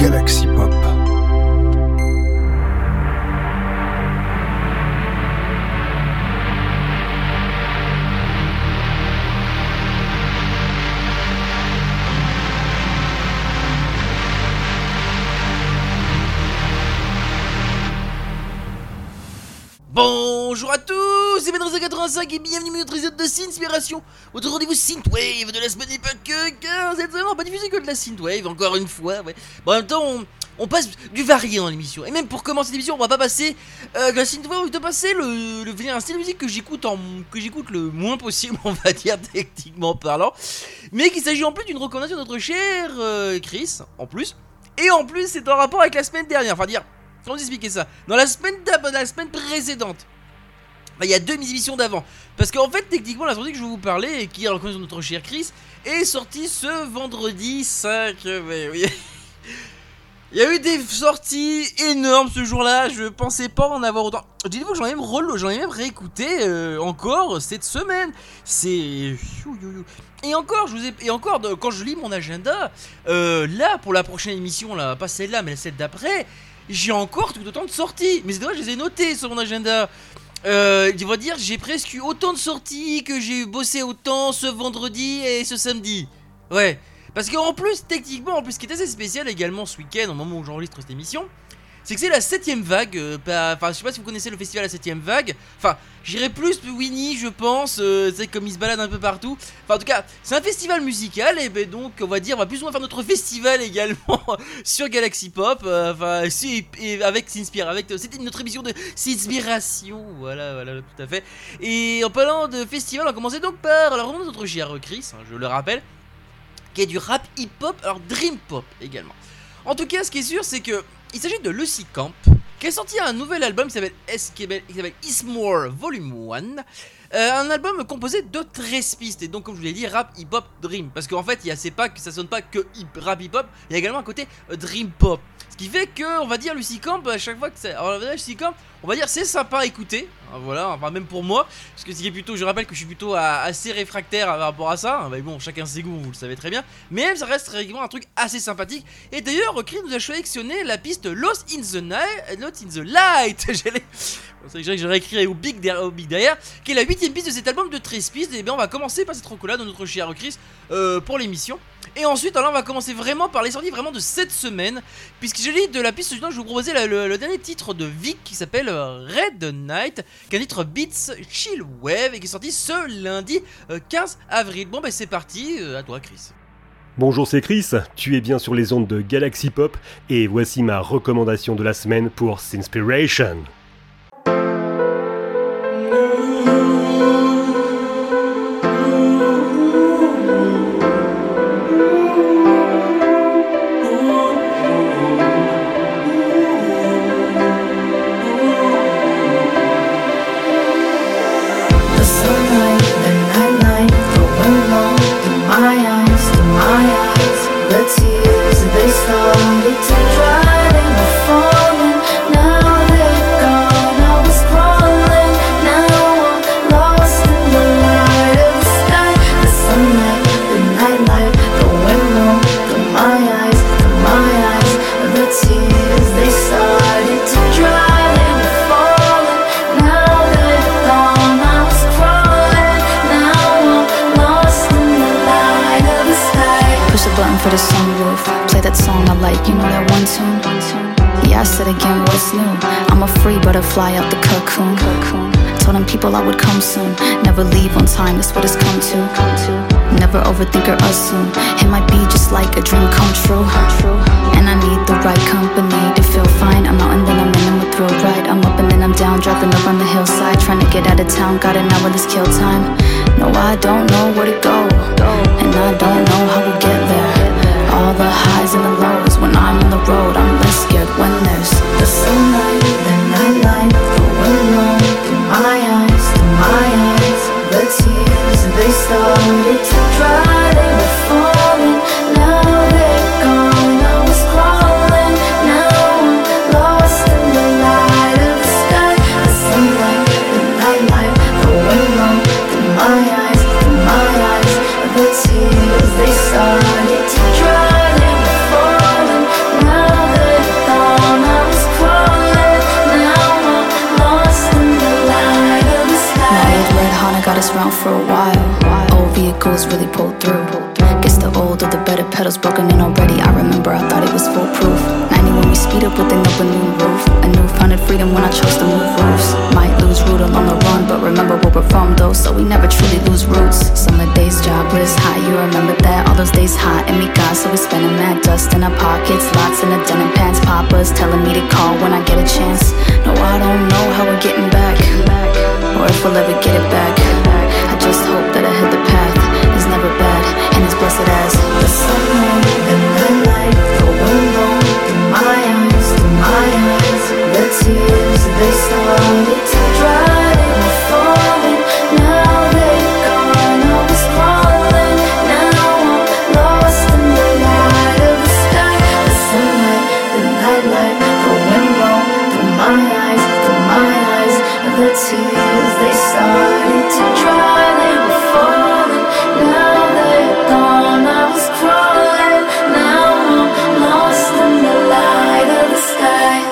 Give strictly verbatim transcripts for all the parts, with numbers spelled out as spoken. Galaxy Pop. Bonjour à tous, c'est Minitel Records quatre-vingt-cinq et bienvenue dans notre épisode de Synspiration, votre rendez-vous Synthwave de la semaine époque, car cette semaine on va pas diffuser que de la Synthwave, encore une fois, ouais. Bon, en même temps, on, on passe du varié dans l'émission, et même pour commencer l'émission, on va pas passer euh, de la Synthwave, on va passer le, le, le, un style de musique que j'écoute, en, que j'écoute le moins possible, on va dire, techniquement parlant, mais qu'il s'agit en plus d'une recommandation de notre cher euh, Chris, en plus, et en plus c'est en rapport avec la semaine dernière, enfin dire, comment vous expliquer ça, dans la semaine, dans la semaine précédente. Bah, il y a deux émissions d'avant. Parce qu'en fait, techniquement, la sortie que je vais vous parler, et qui est la recommandation de notre cher Chris, est sortie ce vendredi cinq mai. Oui. Il y a eu des sorties énormes ce jour-là. Je pensais pas en avoir autant. Dites-vous que j'en ai même, re- j'en ai même réécouté euh, encore cette semaine. C'est. Et encore, je vous ai... et encore quand je lis mon agenda, euh, là, pour la prochaine émission, là, pas celle-là, mais celle d'après, j'ai encore tout autant de sorties. Mais c'est dommage, je les ai notées sur mon agenda. Euh, il va dire j'ai presque eu autant de sorties que j'ai bossé autant ce vendredi et ce samedi. Ouais, parce qu'en plus techniquement, en plus ce qui est assez spécial également ce week-end au moment où j'enregistre cette émission, c'est que c'est la septième vague. Enfin, euh, bah, je sais pas si vous connaissez le festival la septième vague. Enfin, j'irai plus Winnie, je pense. Euh, c'est comme il se balade un peu partout. Enfin, en tout cas, c'est un festival musical et ben donc on va dire, on va plus ou moins faire notre festival également sur Galaxy Pop. Enfin, euh, si, et avec Sinspire, avec euh, c'était notre émission de Sinspiration. Voilà, voilà, tout à fait. Et en parlant de festival, on va commencer donc par la rencontre de notre cher Chris, hein, je le rappelle, qui est du rap hip-hop, alors dream pop également. En tout cas, ce qui est sûr, c'est que il s'agit de Lucy Camp, qui a sorti un nouvel album qui s'appelle, S- qui s'appelle S'Mores Volume un, euh, un album composé de treize pistes, et donc comme je vous l'ai dit, rap, hip-hop, dream, parce qu'en fait, il y a, c'est pas, ça sonne pas que hip, rap, hip-hop, il y a également un côté euh, dream pop, ce qui fait que, on va dire, Lucy Camp, à chaque fois que c'est, alors, Lucy Camp, on va dire, c'est sympa à écouter, hein, voilà, enfin, même pour moi, parce que c'est plutôt, je rappelle que je suis plutôt à, assez réfractaire par rapport à ça, hein, mais bon, chacun ses goûts, vous le savez très bien, mais ça reste réellement un truc assez sympathique, et d'ailleurs, Chris nous a sélectionné la piste Lost in the Night, Not in the Light, j'allais, c'est que j'aurais écrit au big derrière, qui est la huitième piste de cet album de treize pistes, et bien on va commencer par cette reco-là de notre cher Chris euh, pour l'émission, et ensuite alors on va commencer vraiment par les sorties vraiment de cette semaine, puisque j'ai dit de la piste, je vous proposais la, le, le dernier titre de V I Q qui s'appelle Red Night, qui est un titre Beats Chill Wave, et qui est sorti ce lundi euh, quinze avril, bon ben c'est parti, euh, à toi Chris. Bonjour, c'est Chris, tu es bien sur les ondes de Galaxy Pop, et voici ma recommandation de la semaine pour Synspiration. For the sunroof, play that song I like, you know that one tune? Yeah, I said again, what's new? I'm a free butterfly out the cocoon. Told them people I would come soon. Never leave on time, that's what it's come to. Never overthink or assume. It might be just like a dream come true. And I need the right company to feel fine. I'm out and then I'm in, I'm a thrill ride. I'm up and then I'm down, dropping up on the hillside. Trying to get out of town, got an hour, let's kill time. No, I don't know where to go, and I don't know how to get there. All the highs and the lows, when I'm on the road, I'm less scared when there's the sunlight, the nightlight, the window, through my eyes, through my eyes, the tears, they started to dry, they were falling, now they're gone, I was crawling, now I'm lost in the light of the sky, the sunlight, the nightlight, the window, through my eyes, through my eyes, the tears, they started. for a while. Old vehicles really pulled through. Guess the older the better, pedals broken in already. I remember I thought it was foolproof. ninety when we speed up with an open new roof. A newfounded freedom when I chose to move roofs. Might lose root along the run, but remember where we're from though, so we never truly lose roots. Summer days jobless, high, you remember that. All those days hot and we got, so we spending that dust in our pockets. Lots in the denim pants, papa's telling me to call when I get a chance. No, I don't know how we're getting back, or if we'll ever get it back. I just hope that I hit the path. It's never bad, and it's blessed as the sun and the light. For one long, in my eyes, in my eyes, the tears they started to dry. They were falling, now they're gone. I was crawling, now I'm lost in the light of the sky. The sunlight, the night light. For one long, through my eyes, through my eyes, the tears they started to dry. They were falling, now they're gone. I was crawling, now I'm lost in the light of the sky.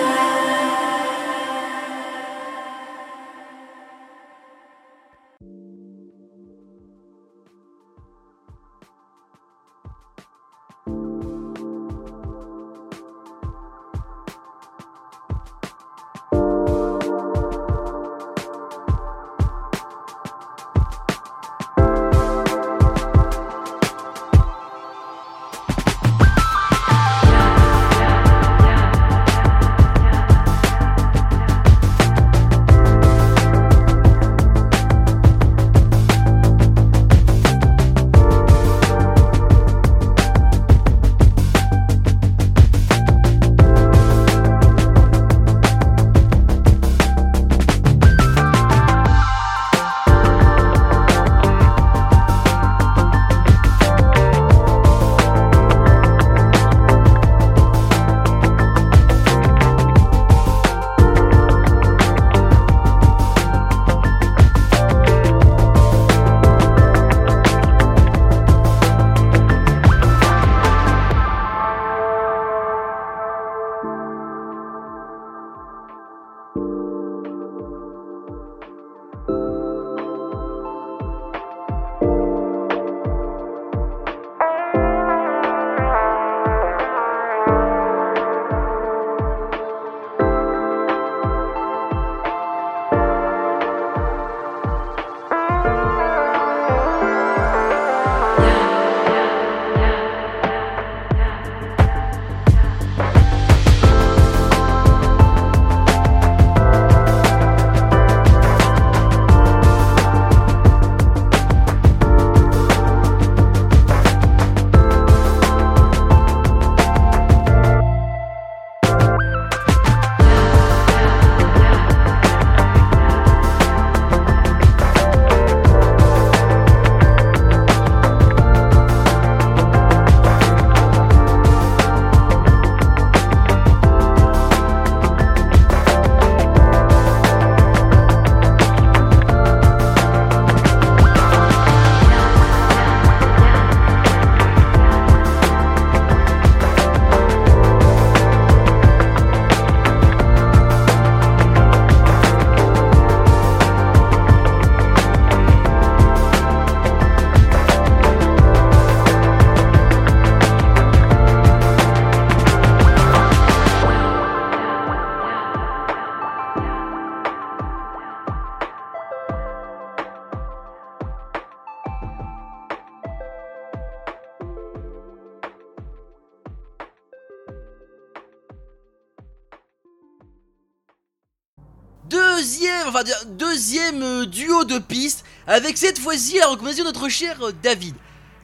Enfin, deuxième duo de piste avec cette fois-ci la recommandation de notre cher David.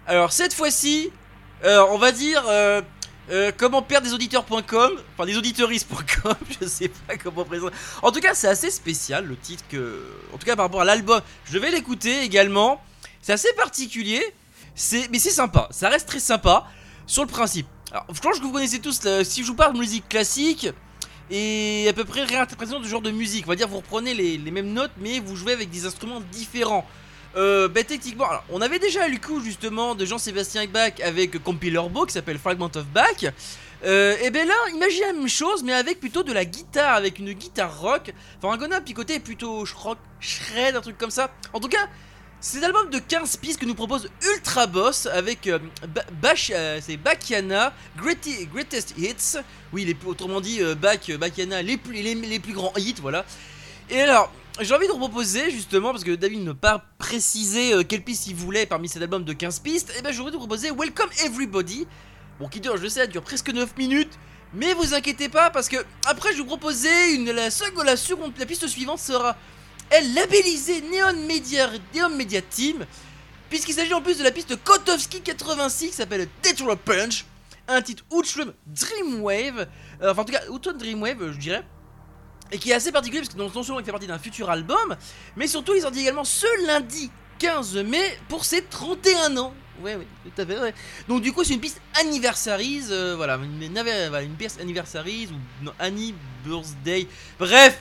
Alors cette fois-ci, euh, on va dire euh, euh, comment perdre des auditeurs point com, enfin des auditeuristes point com, je sais pas comment présenter. En tout cas, c'est assez spécial le titre que, en tout cas par rapport à l'album, je vais l'écouter également. C'est assez particulier, c'est mais c'est sympa, ça reste très sympa sur le principe. Alors je pense que vous connaissez tous, là, si je vous parle de musique classique. Et à peu près réinterprétation de ce genre de musique. On va dire vous reprenez les, les mêmes notes, mais vous jouez avec des instruments différents. euh, Bah techniquement alors, on avait déjà eu le coup justement de Jean-Sébastien Bach avec Compiler Bow qui s'appelle Fragment of Bach. euh, Et bien là imaginez la même chose mais avec plutôt de la guitare, avec une guitare rock. Enfin un gonna picoté plutôt rock shred, un truc comme ça. En tout cas C'est l'album de quinze pistes que nous propose Ultraboss avec euh, euh, Bachianas Greatest Hits. Oui, les, autrement dit, euh, Back, euh, Bachiana, les, plus, les, les plus grands hits, voilà. Et alors, j'ai envie de vous proposer, justement, parce que David n'a pas précisé euh, quelle piste il voulait parmi cet album de quinze pistes, et bien j'aurais de vous proposer Welcome Everybody. Bon, qui dure, je sais, elle dure presque neuf minutes. Mais vous inquiétez pas, parce que après je vais vous proposer une, la, seconde, la, seconde, la piste suivante sera, elle, labellisée Neon Media, Neon Media Team, puisqu'il s'agit en plus de la piste Kotovsky quatre-vingt-six qui s'appelle Detroit Punch, un titre Outrun Dreamwave, euh, enfin en tout cas Outrun Dreamwave euh, je dirais, et qui est assez particulier parce que non seulement il fait partie d'un futur album, mais surtout il sortit également ce lundi quinze mai pour ses trente et un ans. Ouais, ouais, tout à fait, ouais. Donc du coup c'est une piste anniversarise, euh, voilà, une, une, voilà, une piste anniversarise ou non, Annie Birthday, bref.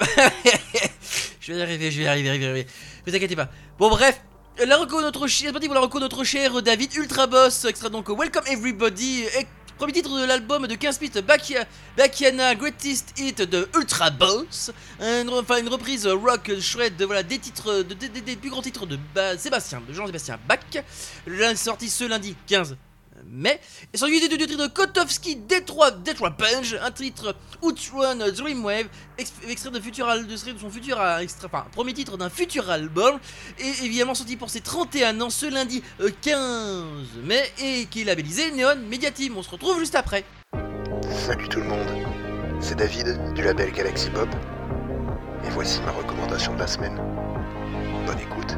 Je vais y arriver, je vais y arriver, je vais y arriver, vous inquiétez pas. Bon bref, la reco notre cher, c'est parti pour la reco notre cher David, Ultraboss, extrait donc Welcome Everybody, et, premier titre de l'album de quinze pistes, Bachiana, Bachiana Greatest Hit de Ultraboss, une, enfin une reprise rock shred de, voilà, des titres, de, des, des, des plus grands titres de ba, Sébastien, de Jean-Sébastien Bach, sorti ce lundi quinze mai, et sur l'idée du titre de Kotovsky Detroit Punch, un titre Outrun Dreamwave, extrait de, futur, de son futur, extra, enfin premier titre d'un futur album, et évidemment sorti pour ses trente et un ans ce lundi quinze mai, et qui est labellisé Neon Media Team. On se retrouve juste après. Salut tout le monde, c'est David du label Galaxy Pop, et voici ma recommandation de la semaine. Bonne écoute.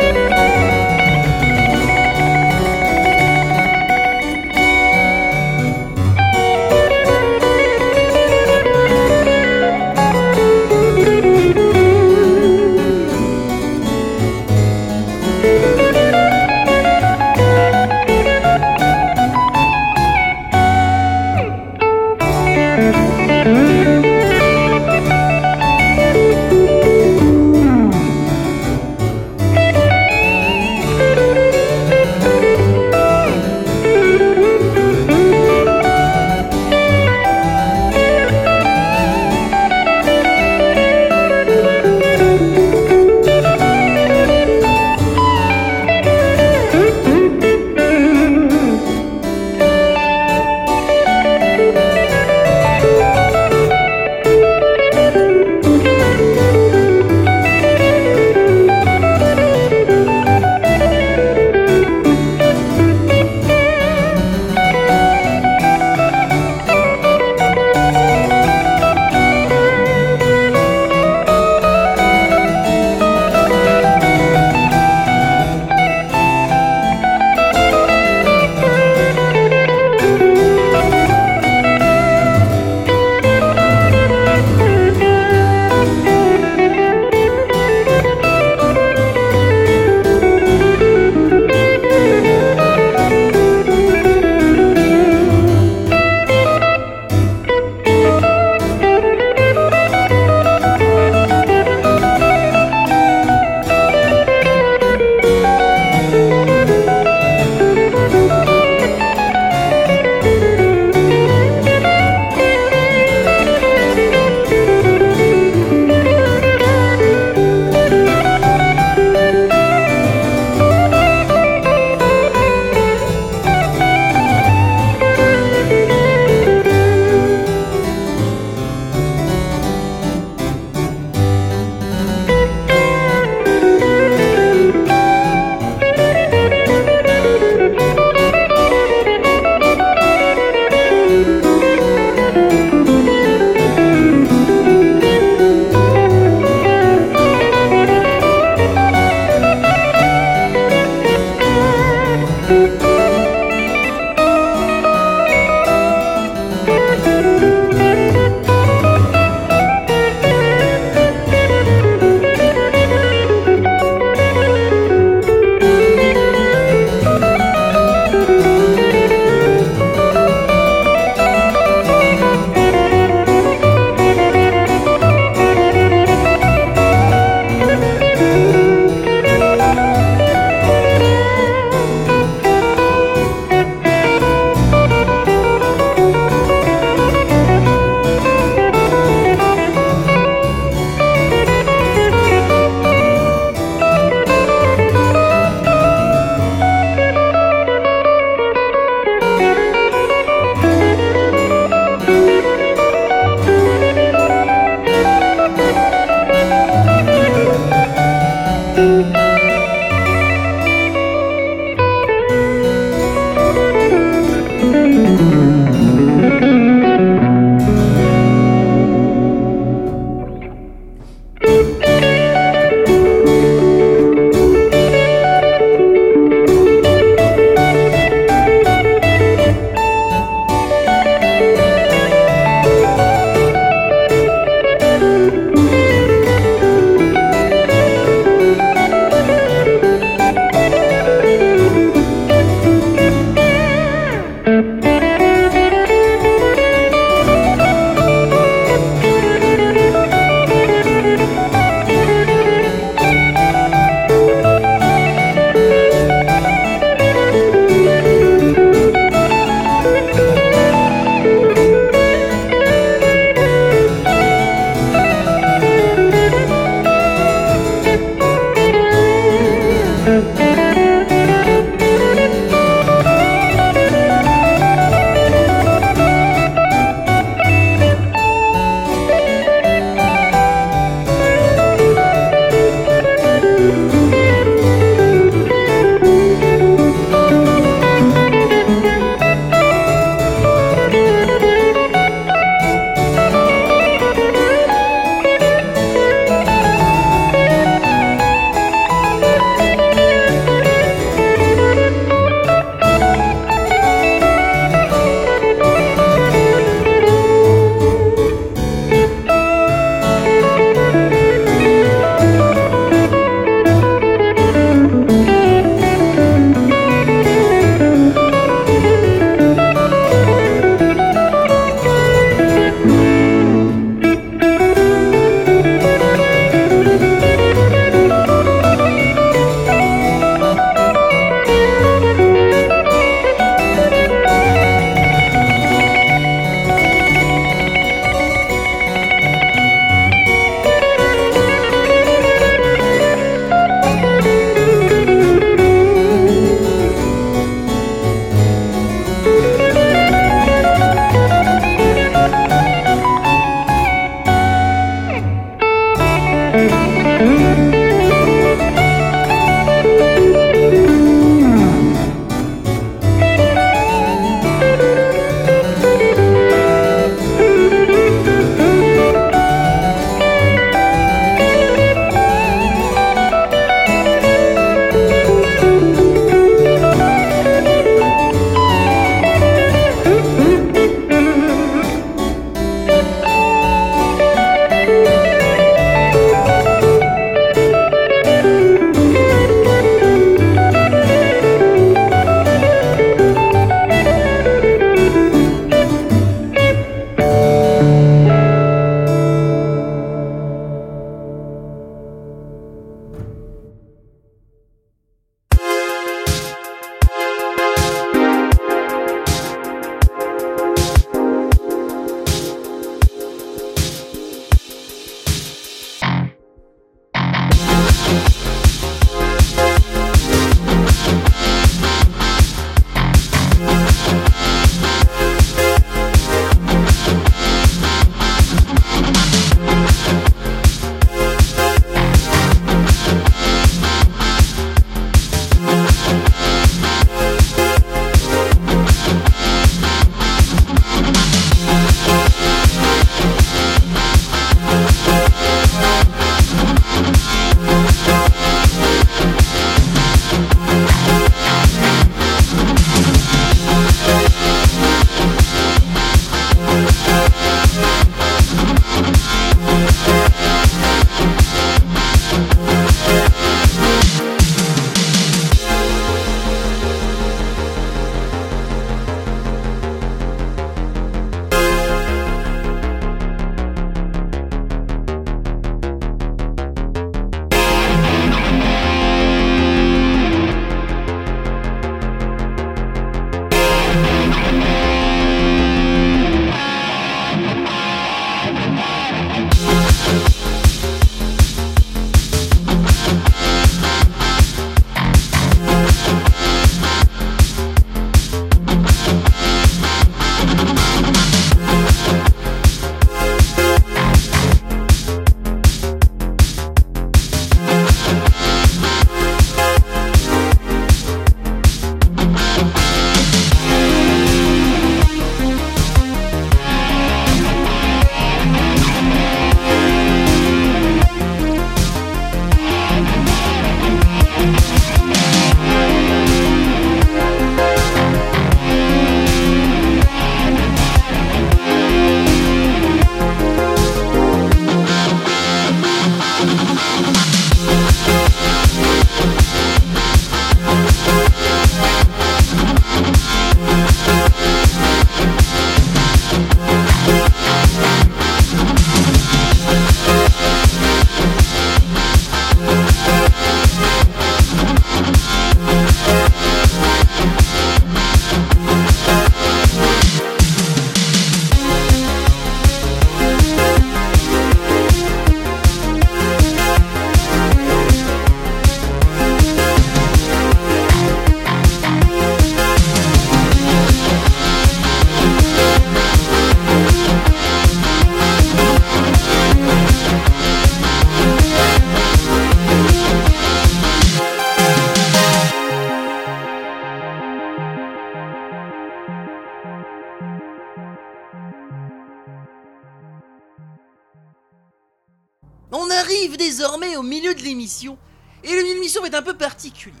Désormais au milieu de l'émission, et l'émission est un peu particulière.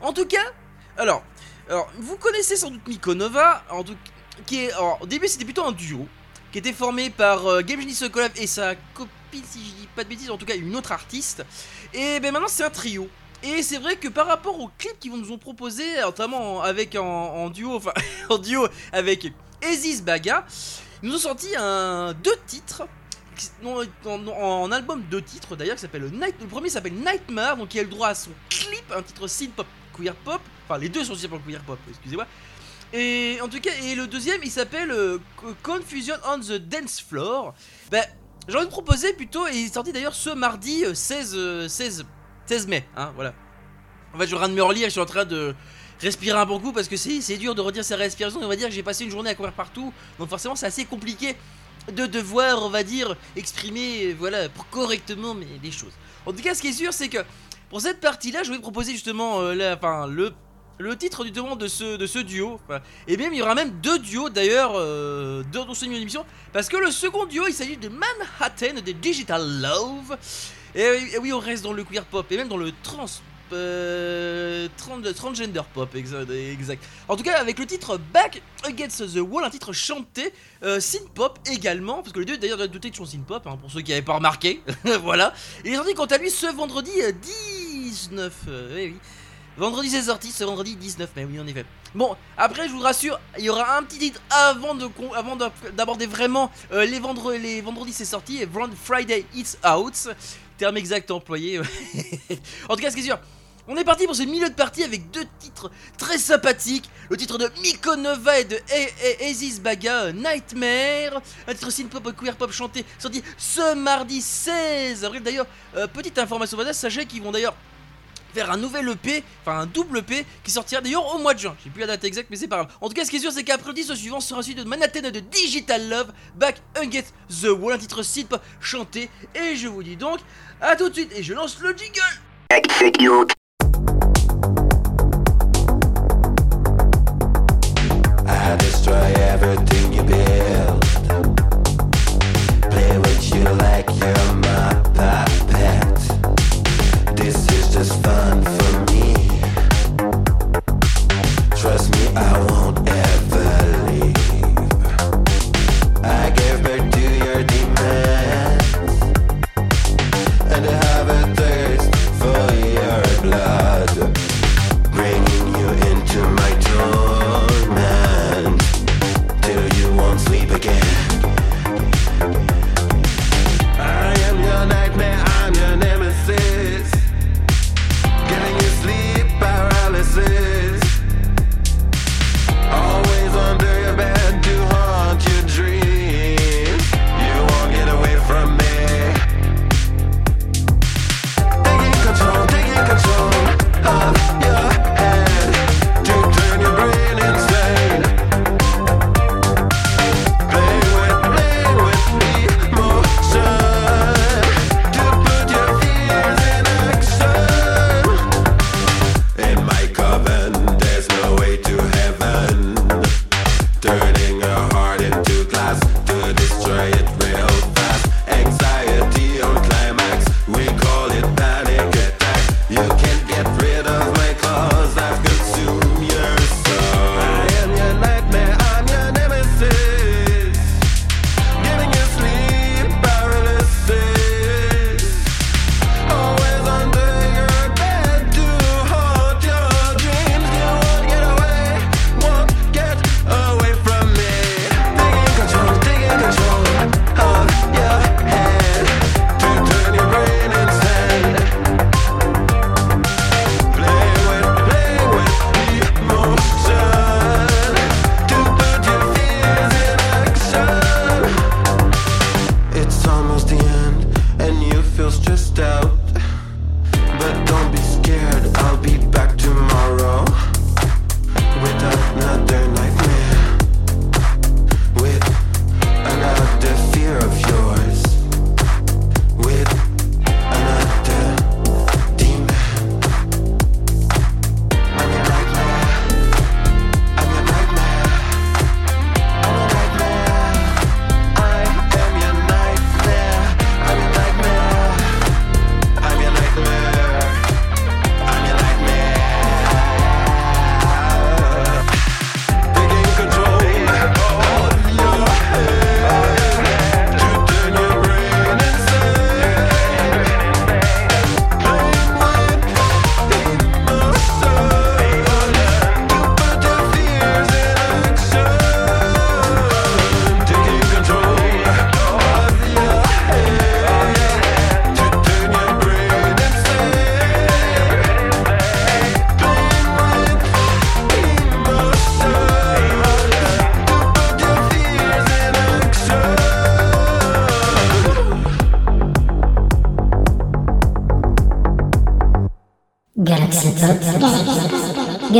En tout cas, alors, alors vous connaissez sans doute Mykonova, en tout, qui est, alors, au début c'était plutôt un duo, qui était formé par euh, Game Genie Sokolov et sa copine, si je dis pas de bêtises, en tout cas une autre artiste, et ben maintenant c'est un trio. Et c'est vrai que par rapport aux clips qu'ils nous ont proposés, notamment avec en, en duo, enfin en duo avec Aizysse Baga, ils nous ont sorti un, deux titres. En, en, en album de titres d'ailleurs qui s'appelle Night. Le premier s'appelle Nightmare, donc il a le droit à son clip, un titre synth pop queer pop. Enfin les deux sont synth pop queer pop, excusez-moi. Et en tout cas, et le deuxième il s'appelle euh, Confusion on the Dance Floor. Bah j'ai envie de proposer plutôt, et il est sorti d'ailleurs ce mardi seize mai, hein, voilà. En fait je suis en train de me relire, je suis en train de respirer un bon coup parce que c'est, c'est dur de redire sa respiration. On va dire que j'ai passé une journée à courir partout, donc forcément c'est assez compliqué de devoir, on va dire, exprimer, voilà, correctement mais les choses. En tout cas, ce qui est sûr, c'est que pour cette partie-là, je voulais proposer justement euh, la, enfin, le, le titre du demande de ce, de ce duo. Enfin, et même, il y aura même deux duos d'ailleurs euh, dans ce milieu d'émission, parce que le second duo, il s'agit de Manhatten, de Digital Love. Et, et oui, on reste dans le queer pop et même dans le trans, euh, trans transgender pop, exact, exact. En tout cas, avec le titre Back Against The Wall, un titre chanté, euh, synth-pop également, parce que les deux d'ailleurs doivent douter de son synth-pop, hein, pour ceux qui n'avaient pas remarqué, voilà. Il est sorti quant à lui ce vendredi dix-neuf, euh, oui, oui, vendredi c'est sorti, ce vendredi dix-neuf mai, oui en effet. Bon, après je vous rassure, il y aura un petit titre avant, de, avant d'aborder vraiment euh, les, vendre, les vendredis c'est sorti, et Friday It's Out, terme exact employé, en tout cas ce qui est sûr. On est parti pour ce milieu de partie avec deux titres très sympathiques, le titre de Mykonova et de Aizysse Baga, Nightmare, un titre synth-pop queer pop chanté, sorti ce mardi seize avril d'ailleurs. Euh, petite information, sachez qu'ils vont d'ailleurs faire un nouvel E P, enfin un double E P, qui sortira d'ailleurs au mois de juin, j'ai plus la date exacte mais c'est pas grave. En tout cas ce qui est sûr c'est qu'après le titre suivant sera celui de Manhattan de Digital Love, Back Against The Wall, un titre synth-pop chanté, et je vous dis donc à tout de suite, et je lance le jingle. Execute. I destroy everything you build. Play with you like you're my puppet. This is just fun for me. Trust me, I won't ever leave. I gave birth to your demands, and I have a thirst for your blood.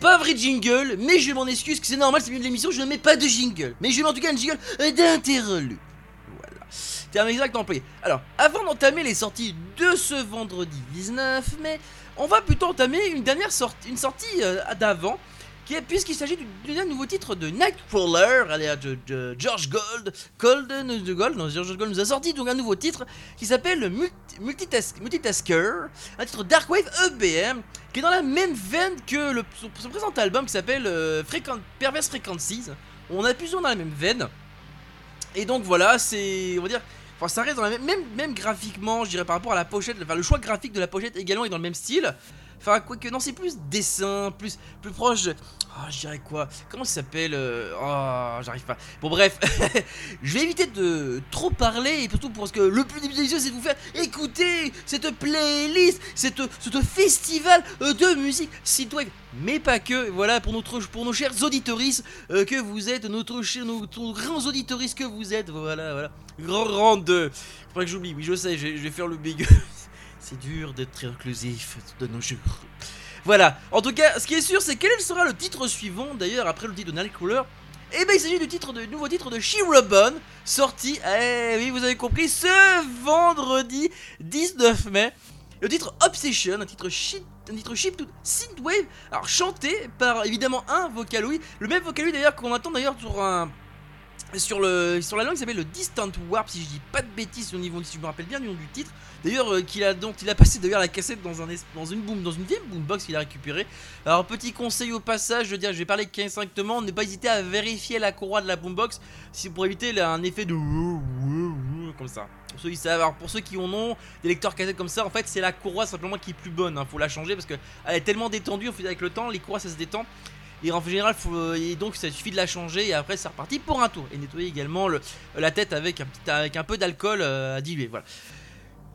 Pas un vrai jingle, mais je m'en excuse, que c'est normal, c'est mieux de l'émission, je ne mets pas de jingle. Mais je mets en tout cas un jingle d'interlude. Voilà. Terme exact employé. Alors, avant d'entamer les sorties de ce vendredi dix-neuf mai, on va plutôt entamer une dernière sortie, une sortie euh, d'avant, qui est puisqu'il s'agit d'un nouveau titre de Nightcrawler, de, de George Gold, Gold, de Gold, non, George Gold nous a sorti donc un nouveau titre qui s'appelle Multitasker, Multitasker, un titre Darkwave E B M. Qui est dans la même veine que le, son, son présent album qui s'appelle euh, Perverse Frequencies. On a plus ou moins dans la même veine. Et donc voilà, c'est. On va dire. Enfin, ça reste dans la même. Même, même graphiquement, je dirais par rapport à la pochette. Enfin, le choix graphique de la pochette également est dans le même style. Enfin, quoique, non, c'est plus dessin, plus, plus proche. Oh, je dirais quoi? Comment ça s'appelle? Oh, j'arrive pas. Bon, bref, je vais éviter de trop parler, et surtout parce que le plus délicieux, c'est de vous faire écouter cette playlist, cette, cette festival de musique synthwave, mais pas que. Voilà, pour, notre, pour nos chers auditoristes euh, que vous êtes, notre cher, nos grands auditoristes que vous êtes. Voilà, voilà. Grand, grand deux. Faudrait que j'oublie, oui, je sais, je, je vais faire le big. C'est dur d'être inclusif de nos jours. Voilà, en tout cas, ce qui est sûr, c'est quel sera le titre suivant, d'ailleurs, après le titre de Nightcrawler. Eh ben, il s'agit du titre de, nouveau titre de Shirobon, sorti, eh oui, vous avez compris, ce vendredi dix-neuf mai. Le titre Obsession, un titre shit, un titre ship to synthwave, alors chanté par, évidemment, un Vocaloid. Le même Vocaloid, d'ailleurs, qu'on attend, d'ailleurs, sur un... Sur, le, sur la langue, il s'appelle le Distant Warp, si je dis pas de bêtises, au niveau, si je me rappelle bien du nom du titre. D'ailleurs, euh, qu'il a, dont il a passé d'ailleurs la cassette dans, un, dans une boom, dans une vieille boombox qu'il a récupérée. Alors, petit conseil au passage, je veux dire, je vais parler qu'instinctement, ne pas hésiter à vérifier la courroie de la boombox si pour éviter là, un effet de comme ça. Pour ceux qui savent, alors pour ceux qui en ont des lecteurs cassettes comme ça, en fait, c'est la courroie simplement qui est plus bonne. Hein. Faut la changer parce qu'elle est tellement détendue, en fait, avec le temps, les courroies ça se détend. Et en général, faut, et donc ça suffit de la changer et après c'est reparti pour un tour. Et nettoyer également le, la tête avec un, petit, avec un peu d'alcool euh, à diluer. Voilà.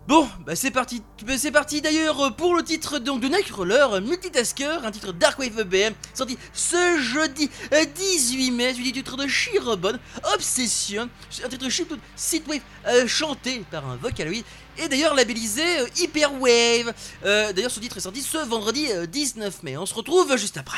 Bon, bah c'est parti. C'est parti d'ailleurs pour le titre donc, de Nightcrawler, Multitasker, un titre Darkwave E B M, sorti ce jeudi dix-huit mai, celui du titre de Shirobon, Obsession, un titre ship to synthwave euh, chanté par un Vocaloid. Et d'ailleurs labellisé euh, Hyperwave. Euh, d'ailleurs ce titre est sorti ce vendredi euh, dix-neuf mai. On se retrouve juste après.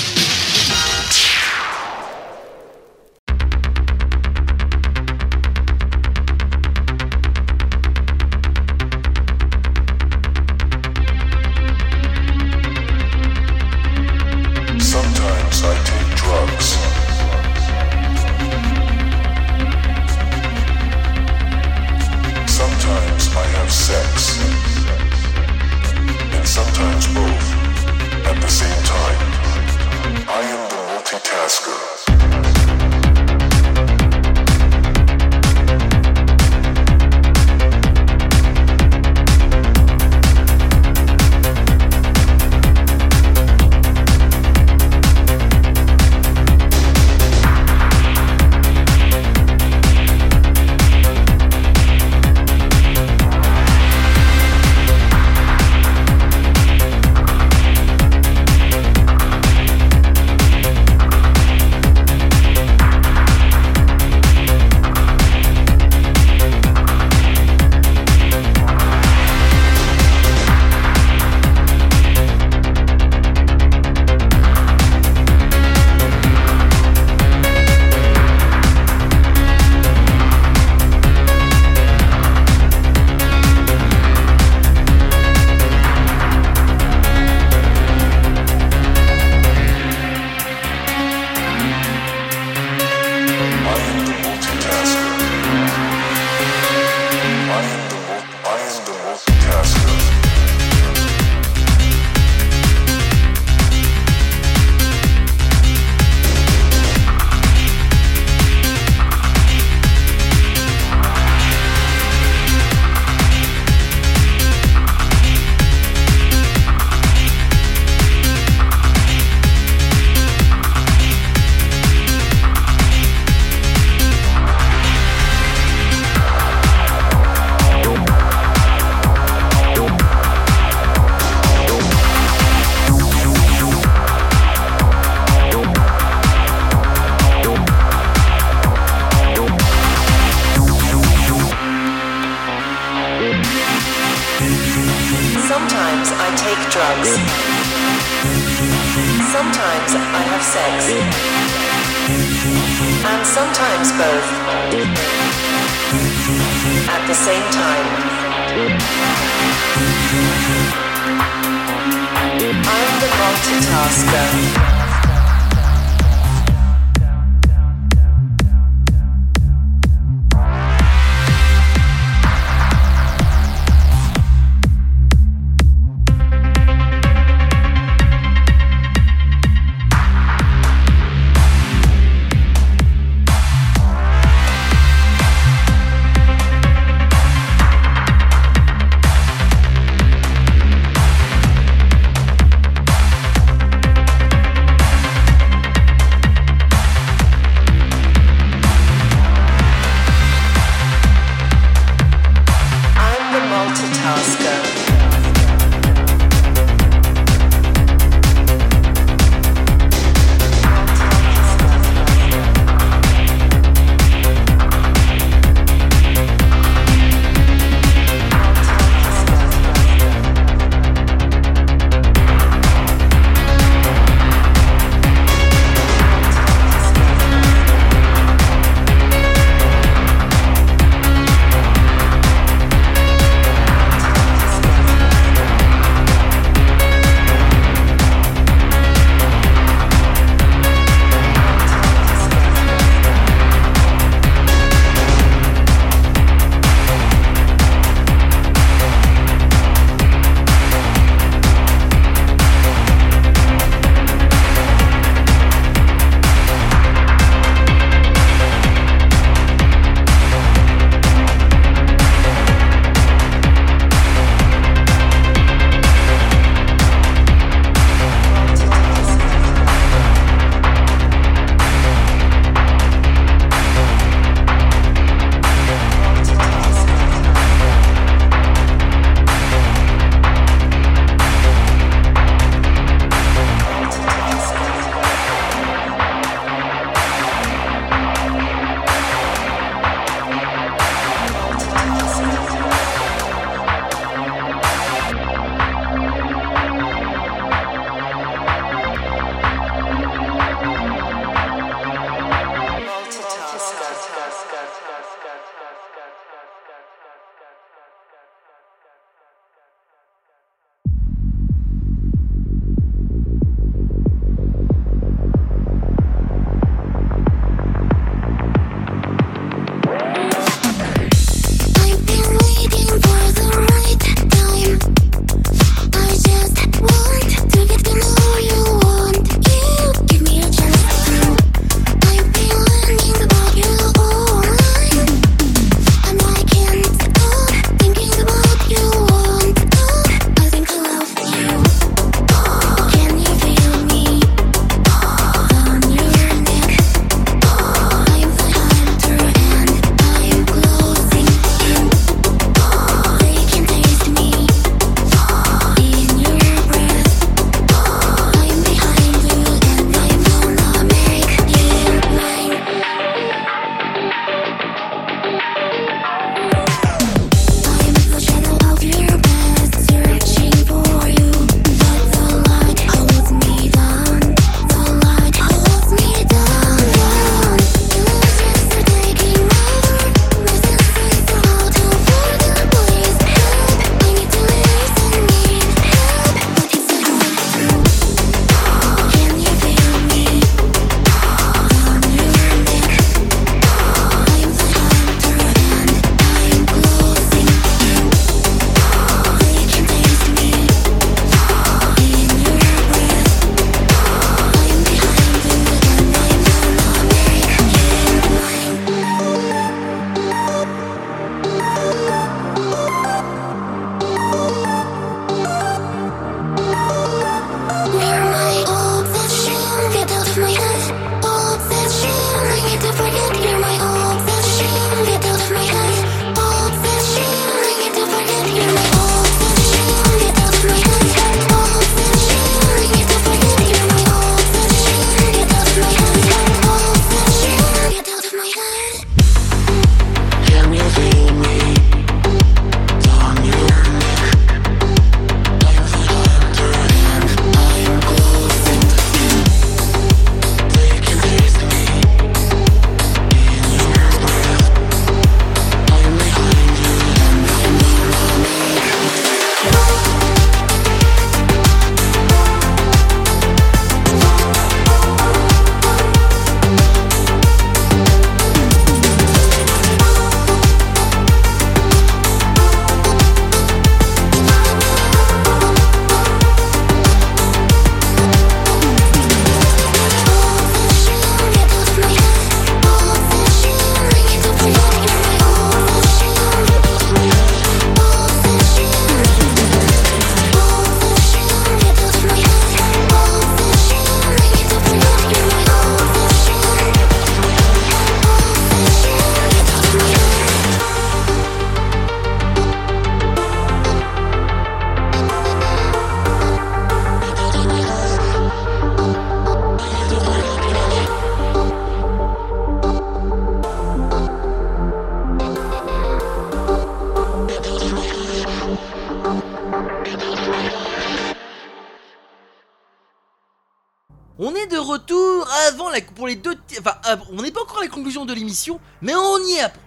On est de retour avant la, pour les deux... Enfin, on n'est pas encore à la conclusion de l'émission, mais on y approche.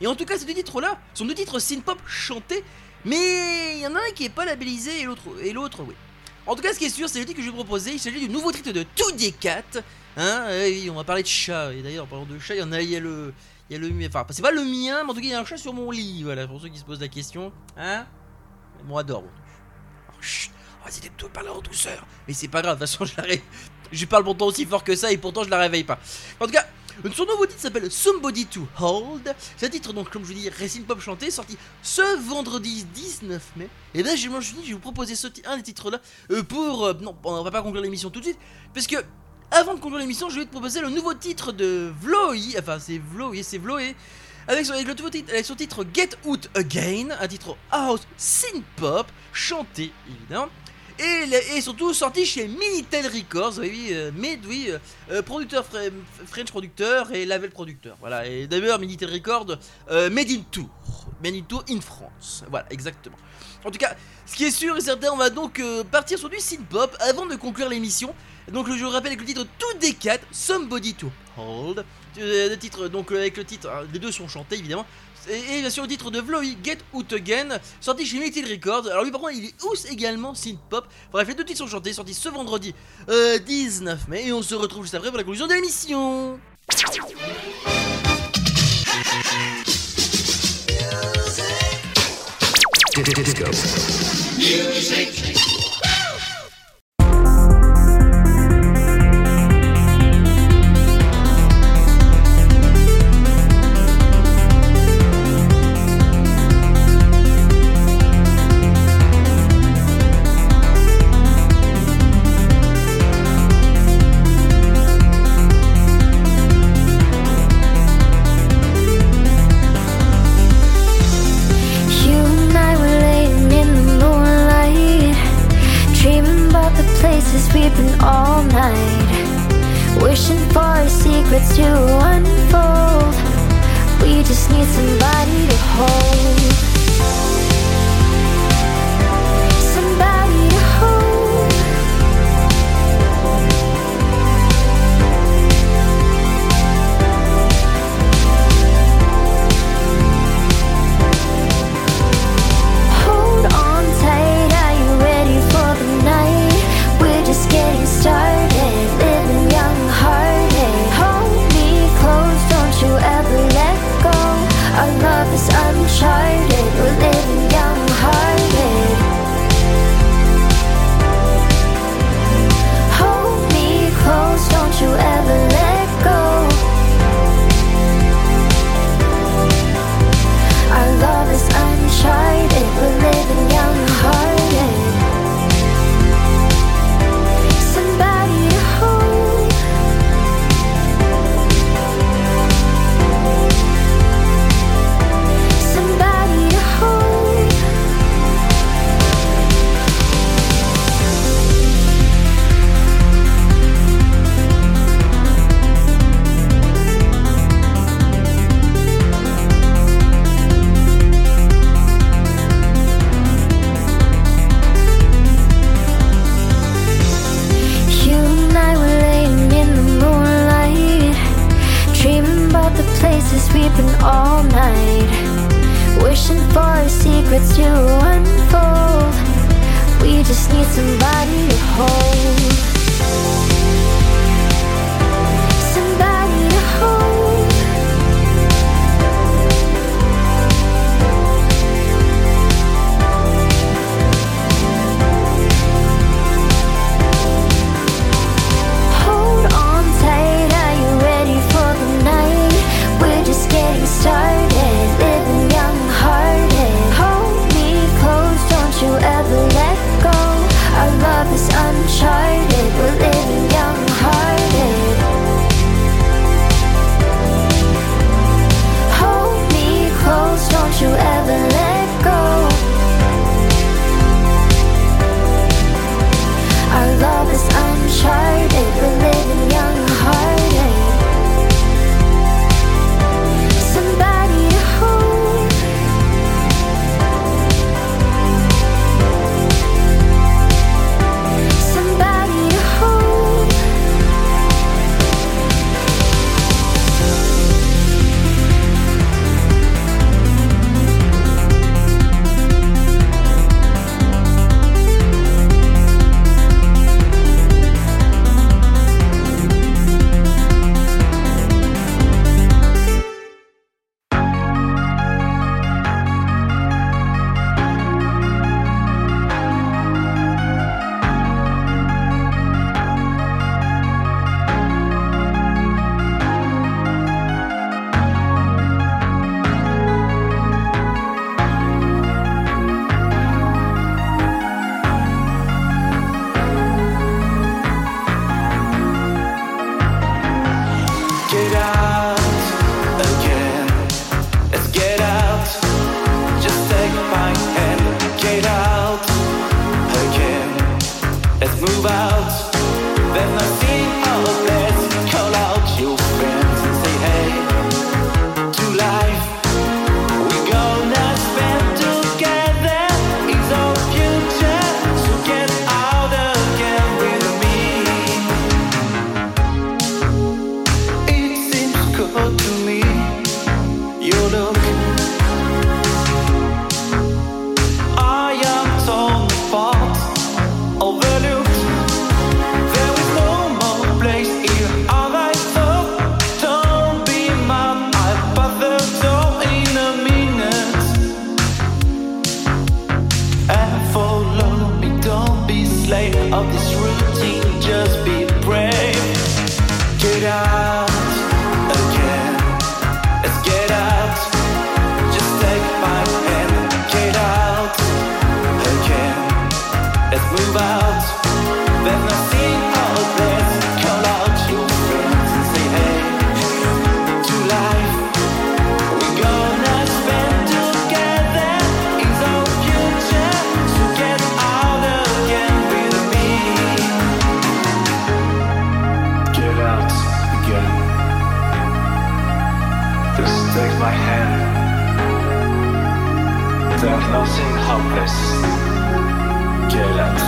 Et en tout cas, ces deux titres-là sont deux titres synth-pop chantés, mais il y en a un qui n'est pas labellisé et l'autre, et l'autre, oui. En tout cas, ce qui est sûr, c'est le titre que je vais vous proposer. Il s'agit du nouveau titre de two D C A T. Hein, et on va parler de chat. Et d'ailleurs, en parlant de chat, il y en a, il y a le... Il y a le mien, enfin c'est pas le mien, mais en tout cas il y a un chat sur mon lit, voilà, pour ceux qui se posent la question, hein. Bon, adore, bon. Alors, chut, on va essayer de parler en douceur, mais c'est pas grave, de toute façon je la ré... je parle pourtant aussi fort que ça et pourtant je la réveille pas. En tout cas, son nouveau titre s'appelle Somebody to Hold, c'est un titre donc comme je vous dis, Racing Pop chanté, sorti ce vendredi dix-neuf mai, et bien je me suis dit, je vais vous proposer ce un des titres là, euh, pour, euh, non, on va pas conclure l'émission tout de suite, parce que... Avant de conclure l'émission, je vais te proposer le nouveau titre de Vlöe, enfin c'est Vlöe, c'est Vlöe, avec son, avec le nouveau titre, avec son titre Get Out Again, un titre house synth-pop, chanté évidemment, et, et surtout sorti chez Minitel Records, oui, euh, mais oui, euh, producteur fr- French producteur et label producteur, voilà, et d'ailleurs Minitel Records, euh, Made in Tour, Made in Tour in France, voilà, exactement. En tout cas, ce qui est sûr et certain, on va donc euh, partir sur du synth-pop avant de conclure l'émission. Donc je vous rappelle avec le titre two D C A T, Somebody to Hold, euh, le titre, donc avec le titre, alors, les deux sont chantés évidemment, et, et bien sûr le titre de Vlöe, Get Out Again, sorti chez Minitel Records. Alors lui par contre il est aussi également synth-pop, bref les deux titres sont chantés, sortis ce vendredi euh, dix-neuf mai, et on se retrouve juste après pour la conclusion de l'émission. Disco. Music. Uncharted, we're living. Just take my hand. There's nothing hopeless. Get out.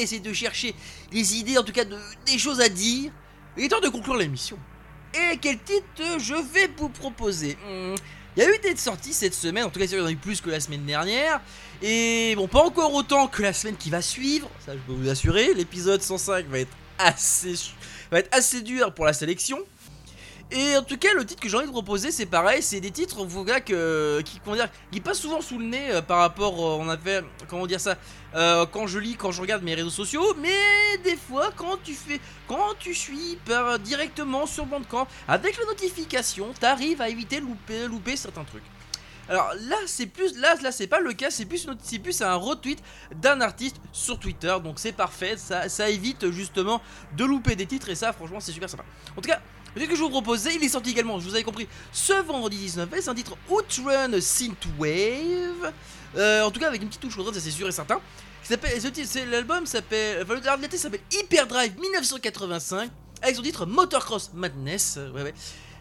Essayer de chercher des idées, en tout cas de, des choses à dire. Il est temps de conclure l'émission. Et quel titre je vais vous proposer? hmm. Il y a eu des sorties cette semaine, en tout cas il y en a eu plus que la semaine dernière. Et bon, pas encore autant que la semaine qui va suivre, ça je peux vous assurer. L'épisode cent cinq va être assez, va être assez dur pour la sélection. Et en tout cas le titre que j'ai envie de proposer, c'est pareil, c'est des titres voilà, que, qui, comment dire, qui passent souvent sous le nez euh, par rapport, euh, on appelle, comment dire ça, euh, quand je lis, quand je regarde mes réseaux sociaux. Mais des fois quand tu fais, quand tu suis par, directement sur Bandcamp, avec la notification, t'arrives à éviter louper, louper certains trucs. Alors là c'est plus, là, là c'est pas le cas, c'est plus, une, c'est plus un retweet d'un artiste sur Twitter. Donc c'est parfait, ça, ça évite justement de louper des titres et ça franchement c'est super sympa. En tout cas, le titre que je vous proposais, il est sorti également, je vous avais compris, ce vendredi dix-neuf mai, c'est un titre Outrun Synthwave, euh, en tout cas avec une petite touche Outrun, ça c'est sûr et certain. Ce titre, c'est, l'album s'appelle, enfin le titre s'appelle Hyperdrive dix-neuf cent quatre-vingt-cinq, avec son titre Motocross Madness, ouais ouais.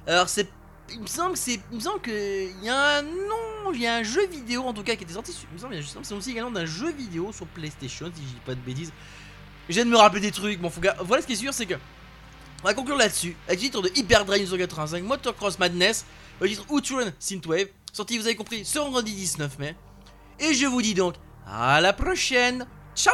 Alors c'est, il me semble que c'est, il me semble qu'il y a un nom, il y a un jeu vidéo en tout cas qui était sorti, il me semble, il me semble que c'est aussi également d'un jeu vidéo sur PlayStation, si je dis pas de bêtises. J'ai de me rappeler des trucs, bon faut gaffe, voilà ce qui est sûr c'est que... On va conclure là-dessus, avec le titre de Hyperdrive mille neuf cent quatre-vingt-cinq, Motocross Madness, le titre Outrun Synthwave, sorti, vous avez compris, ce vendredi dix-neuf mai. Et je vous dis donc, à la prochaine. Ciao.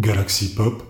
Galaxy Pop.